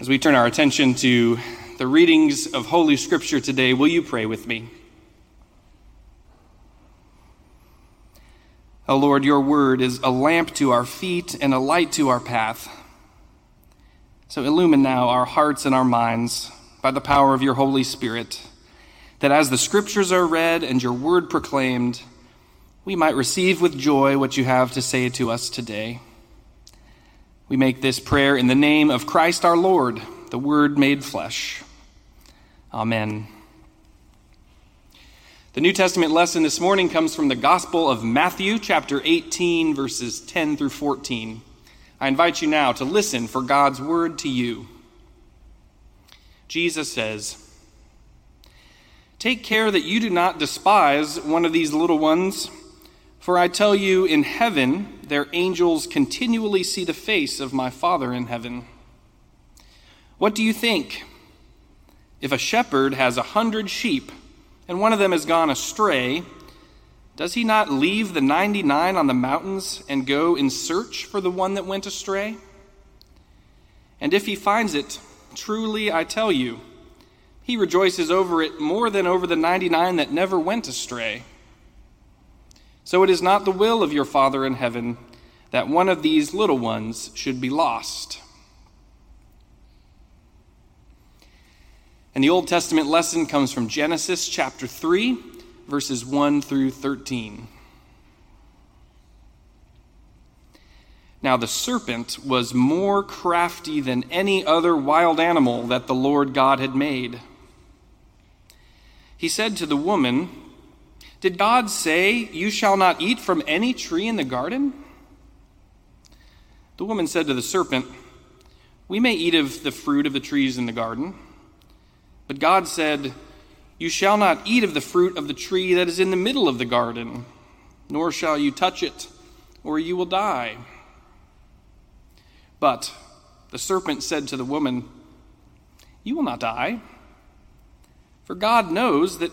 As we turn our attention to the readings of Holy Scripture today, will you pray with me? O Lord, your word is a lamp to our feet and a light to our path. So illumine now our hearts and our minds by the power of your Holy Spirit, that as the Scriptures are read and your word proclaimed, we might receive with joy what you have to say to us today. We make this prayer in the name of Christ our Lord, the Word made flesh. Amen. The New Testament lesson this morning comes from the Gospel of Matthew, chapter 18, verses 10 through 14. I invite you now to listen for God's word to you. Jesus says, "Take care that you do not despise one of these little ones, for I tell you, in heaven their angels continually see the face of my Father in heaven. What do you think? If a shepherd has 100 sheep, and one of them has gone astray, does he not leave the 99 on the mountains and go in search for the one that went astray? And if he finds it, truly I tell you, he rejoices over it more than over the 99 that never went astray. So it is not the will of your Father in heaven that one of these little ones should be lost." And the Old Testament lesson comes from Genesis chapter 3, verses 1 through 13. "Now the serpent was more crafty than any other wild animal that the Lord God had made. He said to the woman, 'Did God say, you shall not eat from any tree in the garden?' The woman said to the serpent, 'We may eat of the fruit of the trees in the garden.' But God said, 'You shall not eat of the fruit of the tree that is in the middle of the garden, nor shall you touch it, or you will die.' But the serpent said to the woman, 'You will not die. For God knows that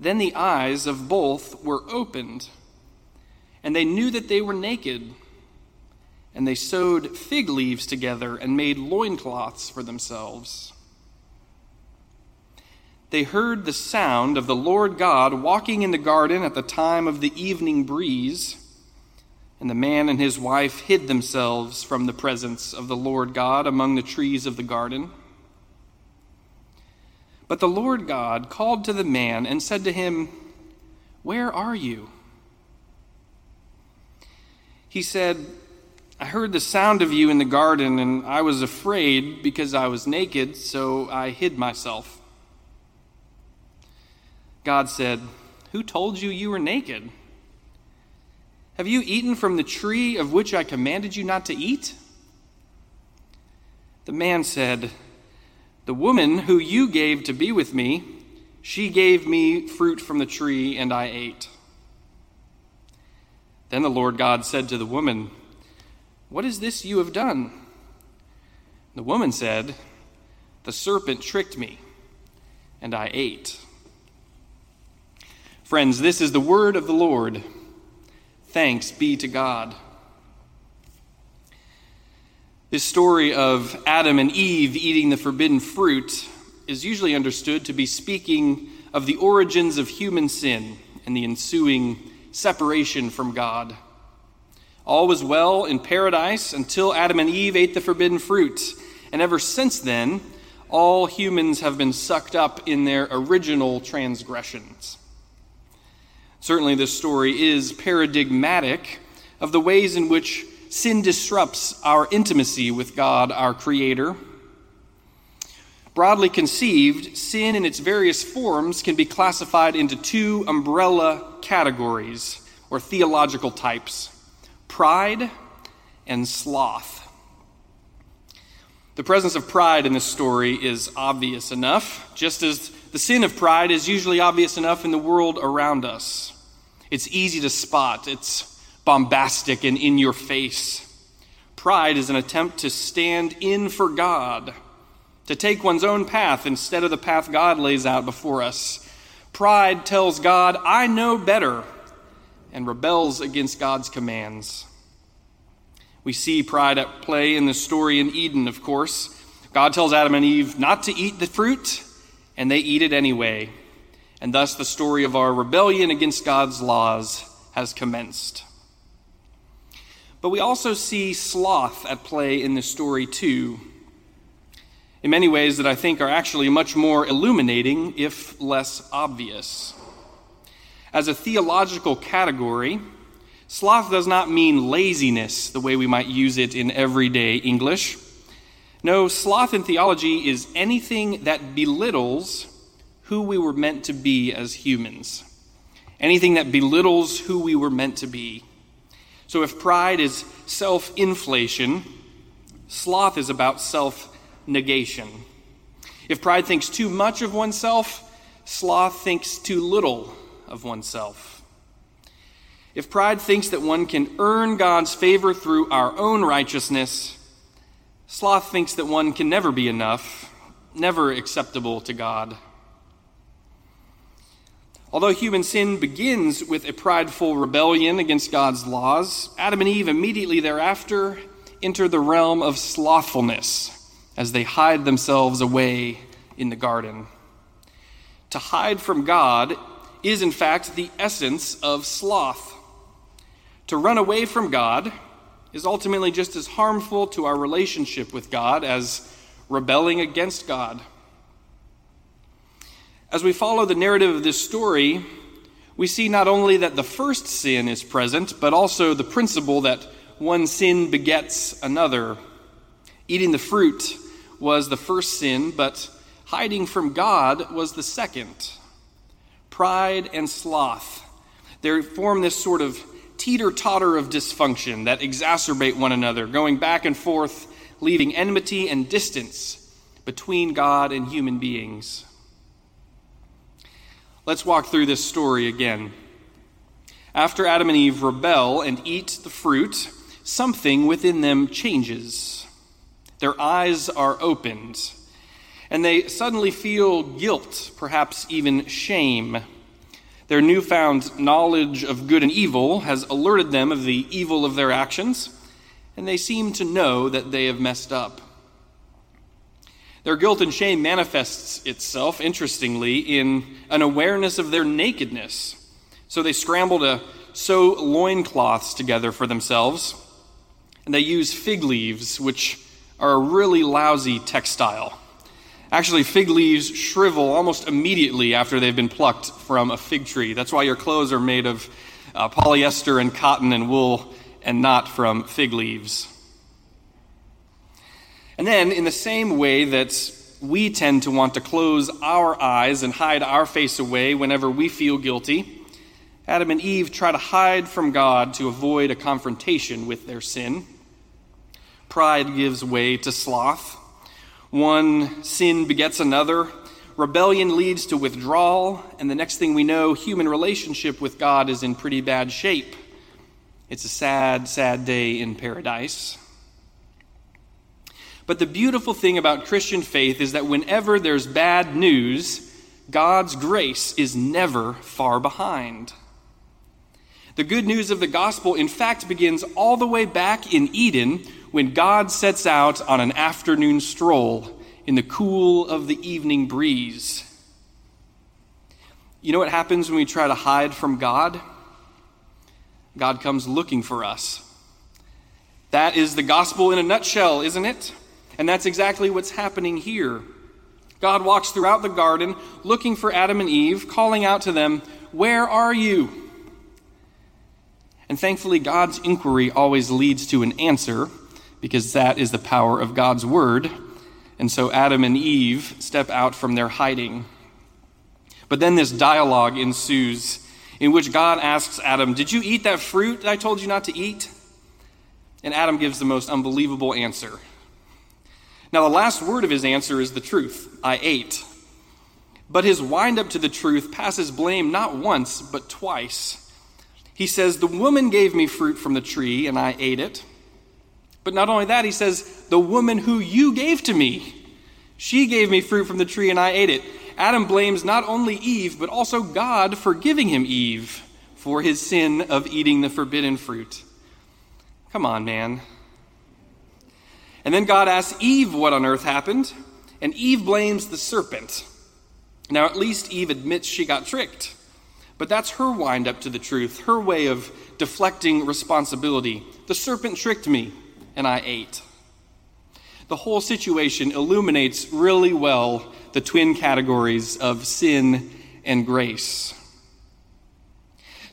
Then the eyes of both were opened, and they knew that they were naked, and they sewed fig leaves together and made loincloths for themselves. They heard the sound of the Lord God walking in the garden at the time of the evening breeze, and the man and his wife hid themselves from the presence of the Lord God among the trees of the garden. But the Lord God called to the man and said to him, 'Where are you?' He said, 'I heard the sound of you in the garden, and I was afraid because I was naked, so I hid myself.' God said, 'Who told you you were naked? Have you eaten from the tree of which I commanded you not to eat?' The man said, 'The woman who you gave to be with me, she gave me fruit from the tree, and I ate.' Then the Lord God said to the woman, 'What is this you have done?' The woman said, 'The serpent tricked me, and I ate.'" Friends, this is the word of the Lord. Thanks be to God. This story of Adam and Eve eating the forbidden fruit is usually understood to be speaking of the origins of human sin and the ensuing separation from God. All was well in paradise until Adam and Eve ate the forbidden fruit, and ever since then, all humans have been sucked up in their original transgressions. Certainly, this story is paradigmatic of the ways in which sin disrupts our intimacy with God, our Creator. Broadly conceived, sin in its various forms can be classified into two umbrella categories or theological types: pride and sloth. The presence of pride in this story is obvious enough, just as The sin of pride is usually obvious enough in the world around us. It's easy to spot. It's bombastic and in your face. Pride is an attempt to stand in for God, to take one's own path instead of the path God lays out before us. Pride tells God, I know better, and rebels against God's commands. We see pride at play in the story in Eden, of course. God tells Adam and Eve not to eat the fruit, and they eat it anyway. And thus the story of our rebellion against God's laws has commenced. But we also see sloth at play in this story too, in many ways that I think are actually much more illuminating, if less obvious. As a theological category, sloth does not mean laziness the way we might use it in everyday English. No, sloth in theology is anything that belittles who we were meant to be as humans. Anything that belittles who we were meant to be. So if pride is self-inflation, sloth is about self-negation. If pride thinks too much of oneself, sloth thinks too little of oneself. If pride thinks that one can earn God's favor through our own righteousness, sloth thinks that one can never be enough, never acceptable to God. Although human sin begins with a prideful rebellion against God's laws, Adam and Eve immediately thereafter enter the realm of slothfulness as they hide themselves away in the garden. To hide from God is, in fact, the essence of sloth. To run away from God is ultimately just as harmful to our relationship with God as rebelling against God. As we follow the narrative of this story, we see not only that the first sin is present, but also the principle that one sin begets another. Eating the fruit was the first sin, but hiding from God was the second. Pride and sloth, they form this sort of teeter-totter of dysfunction that exacerbate one another, going back and forth, leaving enmity and distance between God and human beings. Let's walk through this story again. After Adam and Eve rebel and eat the fruit, something within them changes. Their eyes are opened, and they suddenly feel guilt, perhaps even shame. Their newfound knowledge of good and evil has alerted them of the evil of their actions, and they seem to know that they have messed up. Their guilt and shame manifests itself, interestingly, in an awareness of their nakedness. So they scramble to sew loincloths together for themselves, and they use fig leaves, which are a really lousy textile. Actually, fig leaves shrivel almost immediately after they've been plucked from a fig tree. That's why your clothes are made of polyester and cotton and wool and not from fig leaves. And then, in the same way that we tend to want to close our eyes and hide our face away whenever we feel guilty, Adam and Eve try to hide from God to avoid a confrontation with their sin. Pride gives way to sloth. One sin begets another. Rebellion leads to withdrawal, and the next thing we know, human relationship with God is in pretty bad shape. It's a sad, sad day in paradise. But the beautiful thing about Christian faith is that whenever there's bad news, God's grace is never far behind. The good news of the gospel, in fact, begins all the way back in Eden, when God sets out on an afternoon stroll in the cool of the evening breeze. You know what happens when we try to hide from God? God comes looking for us. That is the gospel in a nutshell, isn't it? And that's exactly what's happening here. God walks throughout the garden looking for Adam and Eve, calling out to them, "Where are you?" And thankfully, God's inquiry always leads to an answer, because that is the power of God's word. And so Adam and Eve step out from their hiding. But then this dialogue ensues in which God asks Adam, "Did you eat that fruit that I told you not to eat?" And Adam gives the most unbelievable answer. Now, the last word of his answer is the truth. "I ate." But his wind-up to the truth passes blame not once, but twice. He says, the woman gave me fruit from the tree, and I ate it. But not only that, he says, the woman who you gave to me, she gave me fruit from the tree, and I ate it. Adam blames not only Eve, but also God for giving him Eve for his sin of eating the forbidden fruit. Come on, man. And then God asks Eve what on earth happened, and Eve blames the serpent. Now, at least Eve admits she got tricked, but that's her wind up to the truth, her way of deflecting responsibility. The serpent tricked me, and I ate. The whole situation illuminates really well the twin categories of sin and grace.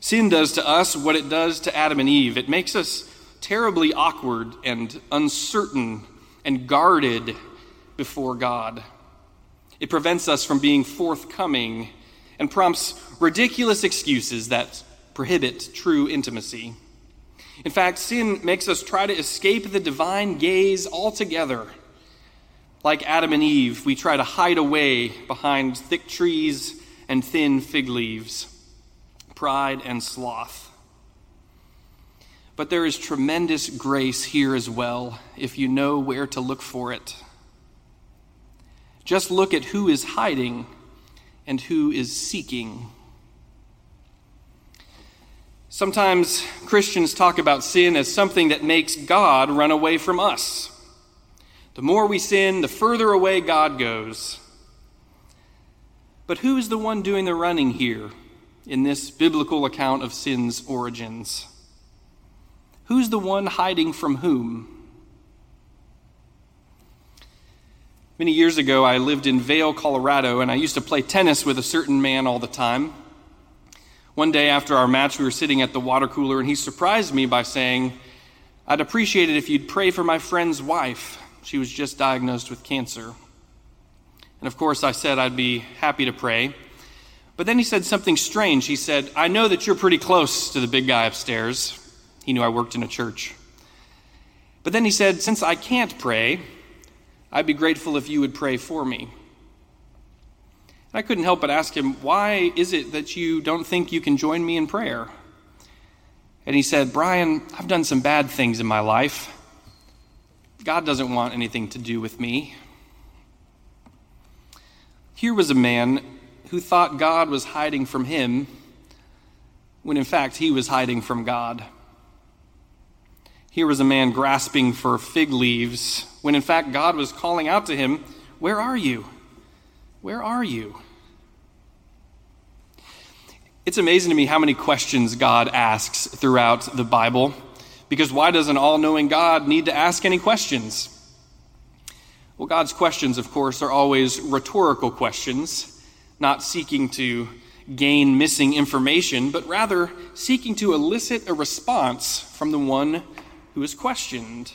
Sin does to us what it does to Adam and Eve. It makes us terribly awkward and uncertain and guarded before God. It prevents us from being forthcoming and prompts ridiculous excuses that prohibit true intimacy. In fact, sin makes us try to escape the divine gaze altogether. Like Adam and Eve, we try to hide away behind thick trees and thin fig leaves, pride and sloth. But there is tremendous grace here as well, if you know where to look for it. Just look at who is hiding and who is seeking. Sometimes Christians talk about sin as something that makes God run away from us. The more we sin, the further away God goes. But who is the one doing the running here in this biblical account of sin's origins? Who's the one hiding from whom? Many years ago, I lived in Vail, Colorado, and I used to play tennis with a certain man all the time. One day after our match, we were sitting at the water cooler, and he surprised me by saying, "I'd appreciate it if you'd pray for my friend's wife. She was just diagnosed with cancer." And of course, I said I'd be happy to pray. But then he said something strange. He said, "I know that you're pretty close to the big guy upstairs." He knew I worked in a church. But then he said, "Since I can't pray, I'd be grateful if you would pray for me." And I couldn't help but ask him, "Why is it that you don't think you can join me in prayer?" And he said, "Brian, I've done some bad things in my life. God doesn't want anything to do with me." Here was a man who thought God was hiding from him, when in fact he was hiding from God. Here was a man grasping for fig leaves, when in fact God was calling out to him, "Where are you? Where are you?" It's amazing to me how many questions God asks throughout the Bible, because why does an all-knowing God need to ask any questions? Well, God's questions, of course, are always rhetorical questions, not seeking to gain missing information, but rather seeking to elicit a response from the one who is questioned.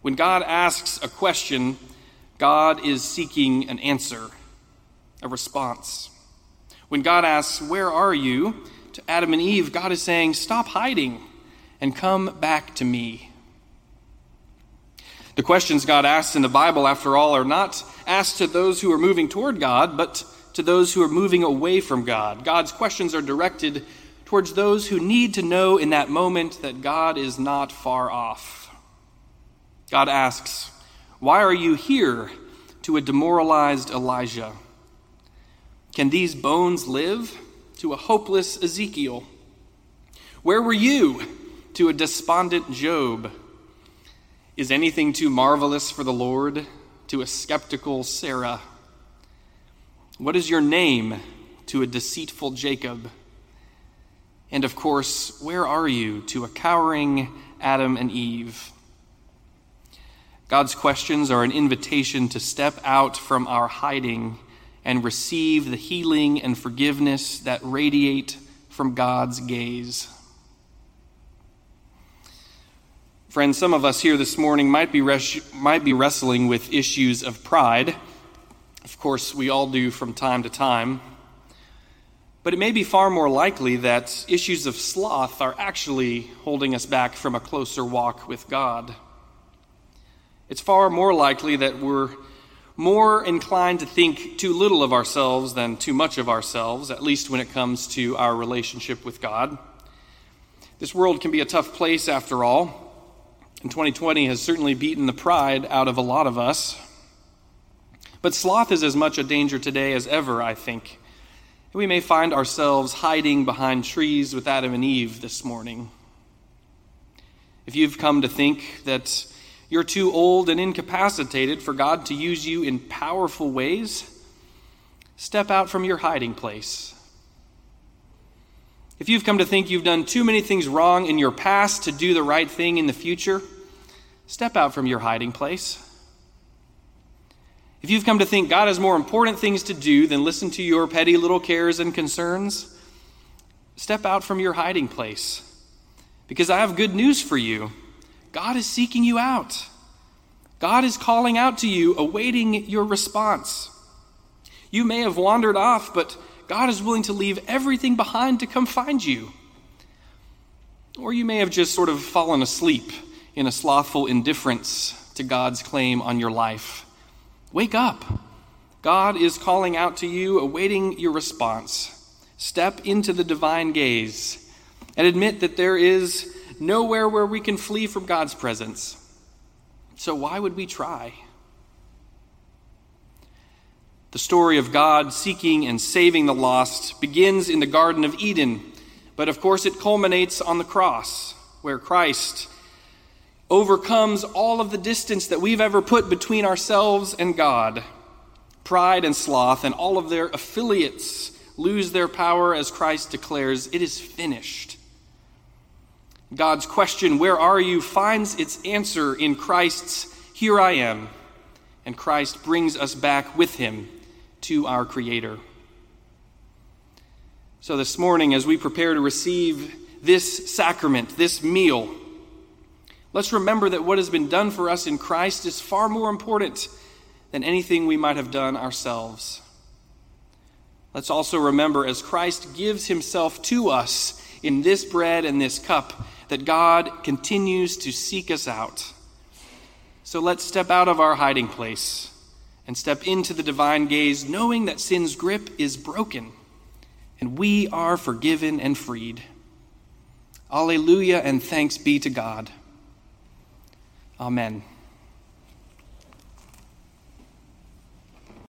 When God asks a question, God is seeking an answer, a response. When God asks, "Where are you?" to Adam and Eve, God is saying, "Stop hiding and come back to me." The questions God asks in the Bible, after all, are not asked to those who are moving toward God, but to those who are moving away from God. God's questions are directed towards those who need to know in that moment that God is not far off. God asks, "Why are you here?" to a demoralized Elijah. "Can these bones live?" to a hopeless Ezekiel. "Where were you?" to a despondent Job. "Is anything too marvelous for the Lord?" to a skeptical Sarah. "What is your name?" to a deceitful Jacob. And of course, "Where are you?" to a cowering Adam and Eve. God's questions are an invitation to step out from our hiding and receive the healing and forgiveness that radiate from God's gaze. Friends, some of us here this morning might be wrestling with issues of pride. Of course, we all do from time to time. But it may be far more likely that issues of sloth are actually holding us back from a closer walk with God. It's far more likely that we're more inclined to think too little of ourselves than too much of ourselves, at least when it comes to our relationship with God. This world can be a tough place after all, and 2020 has certainly beaten the pride out of a lot of us. But sloth is as much a danger today as ever, I think. We may find ourselves hiding behind trees with Adam and Eve this morning. If you've come to think that you're too old and incapacitated for God to use you in powerful ways, step out from your hiding place. If you've come to think you've done too many things wrong in your past to do the right thing in the future, step out from your hiding place. If you've come to think God has more important things to do than listen to your petty little cares and concerns, step out from your hiding place. Because I have good news for you. God is seeking you out. God is calling out to you, awaiting your response. You may have wandered off, but God is willing to leave everything behind to come find you. Or you may have just sort of fallen asleep in a slothful indifference to God's claim on your life. Wake up. God is calling out to you, awaiting your response. Step into the divine gaze and admit that there is nowhere where we can flee from God's presence. So why would we try? The story of God seeking and saving the lost begins in the Garden of Eden, but of course it culminates on the cross, where Christ overcomes all of the distance that we've ever put between ourselves and God. Pride and sloth and all of their affiliates lose their power as Christ declares, "It is finished." God's question, "Where are you?" finds its answer in Christ's, "Here I am." And Christ brings us back with him to our Creator. So this morning, as we prepare to receive this sacrament, this meal, let's remember that what has been done for us in Christ is far more important than anything we might have done ourselves. Let's also remember, as Christ gives himself to us in this bread and this cup, that God continues to seek us out. So let's step out of our hiding place and step into the divine gaze, knowing that sin's grip is broken and we are forgiven and freed. Alleluia and thanks be to God. Amen.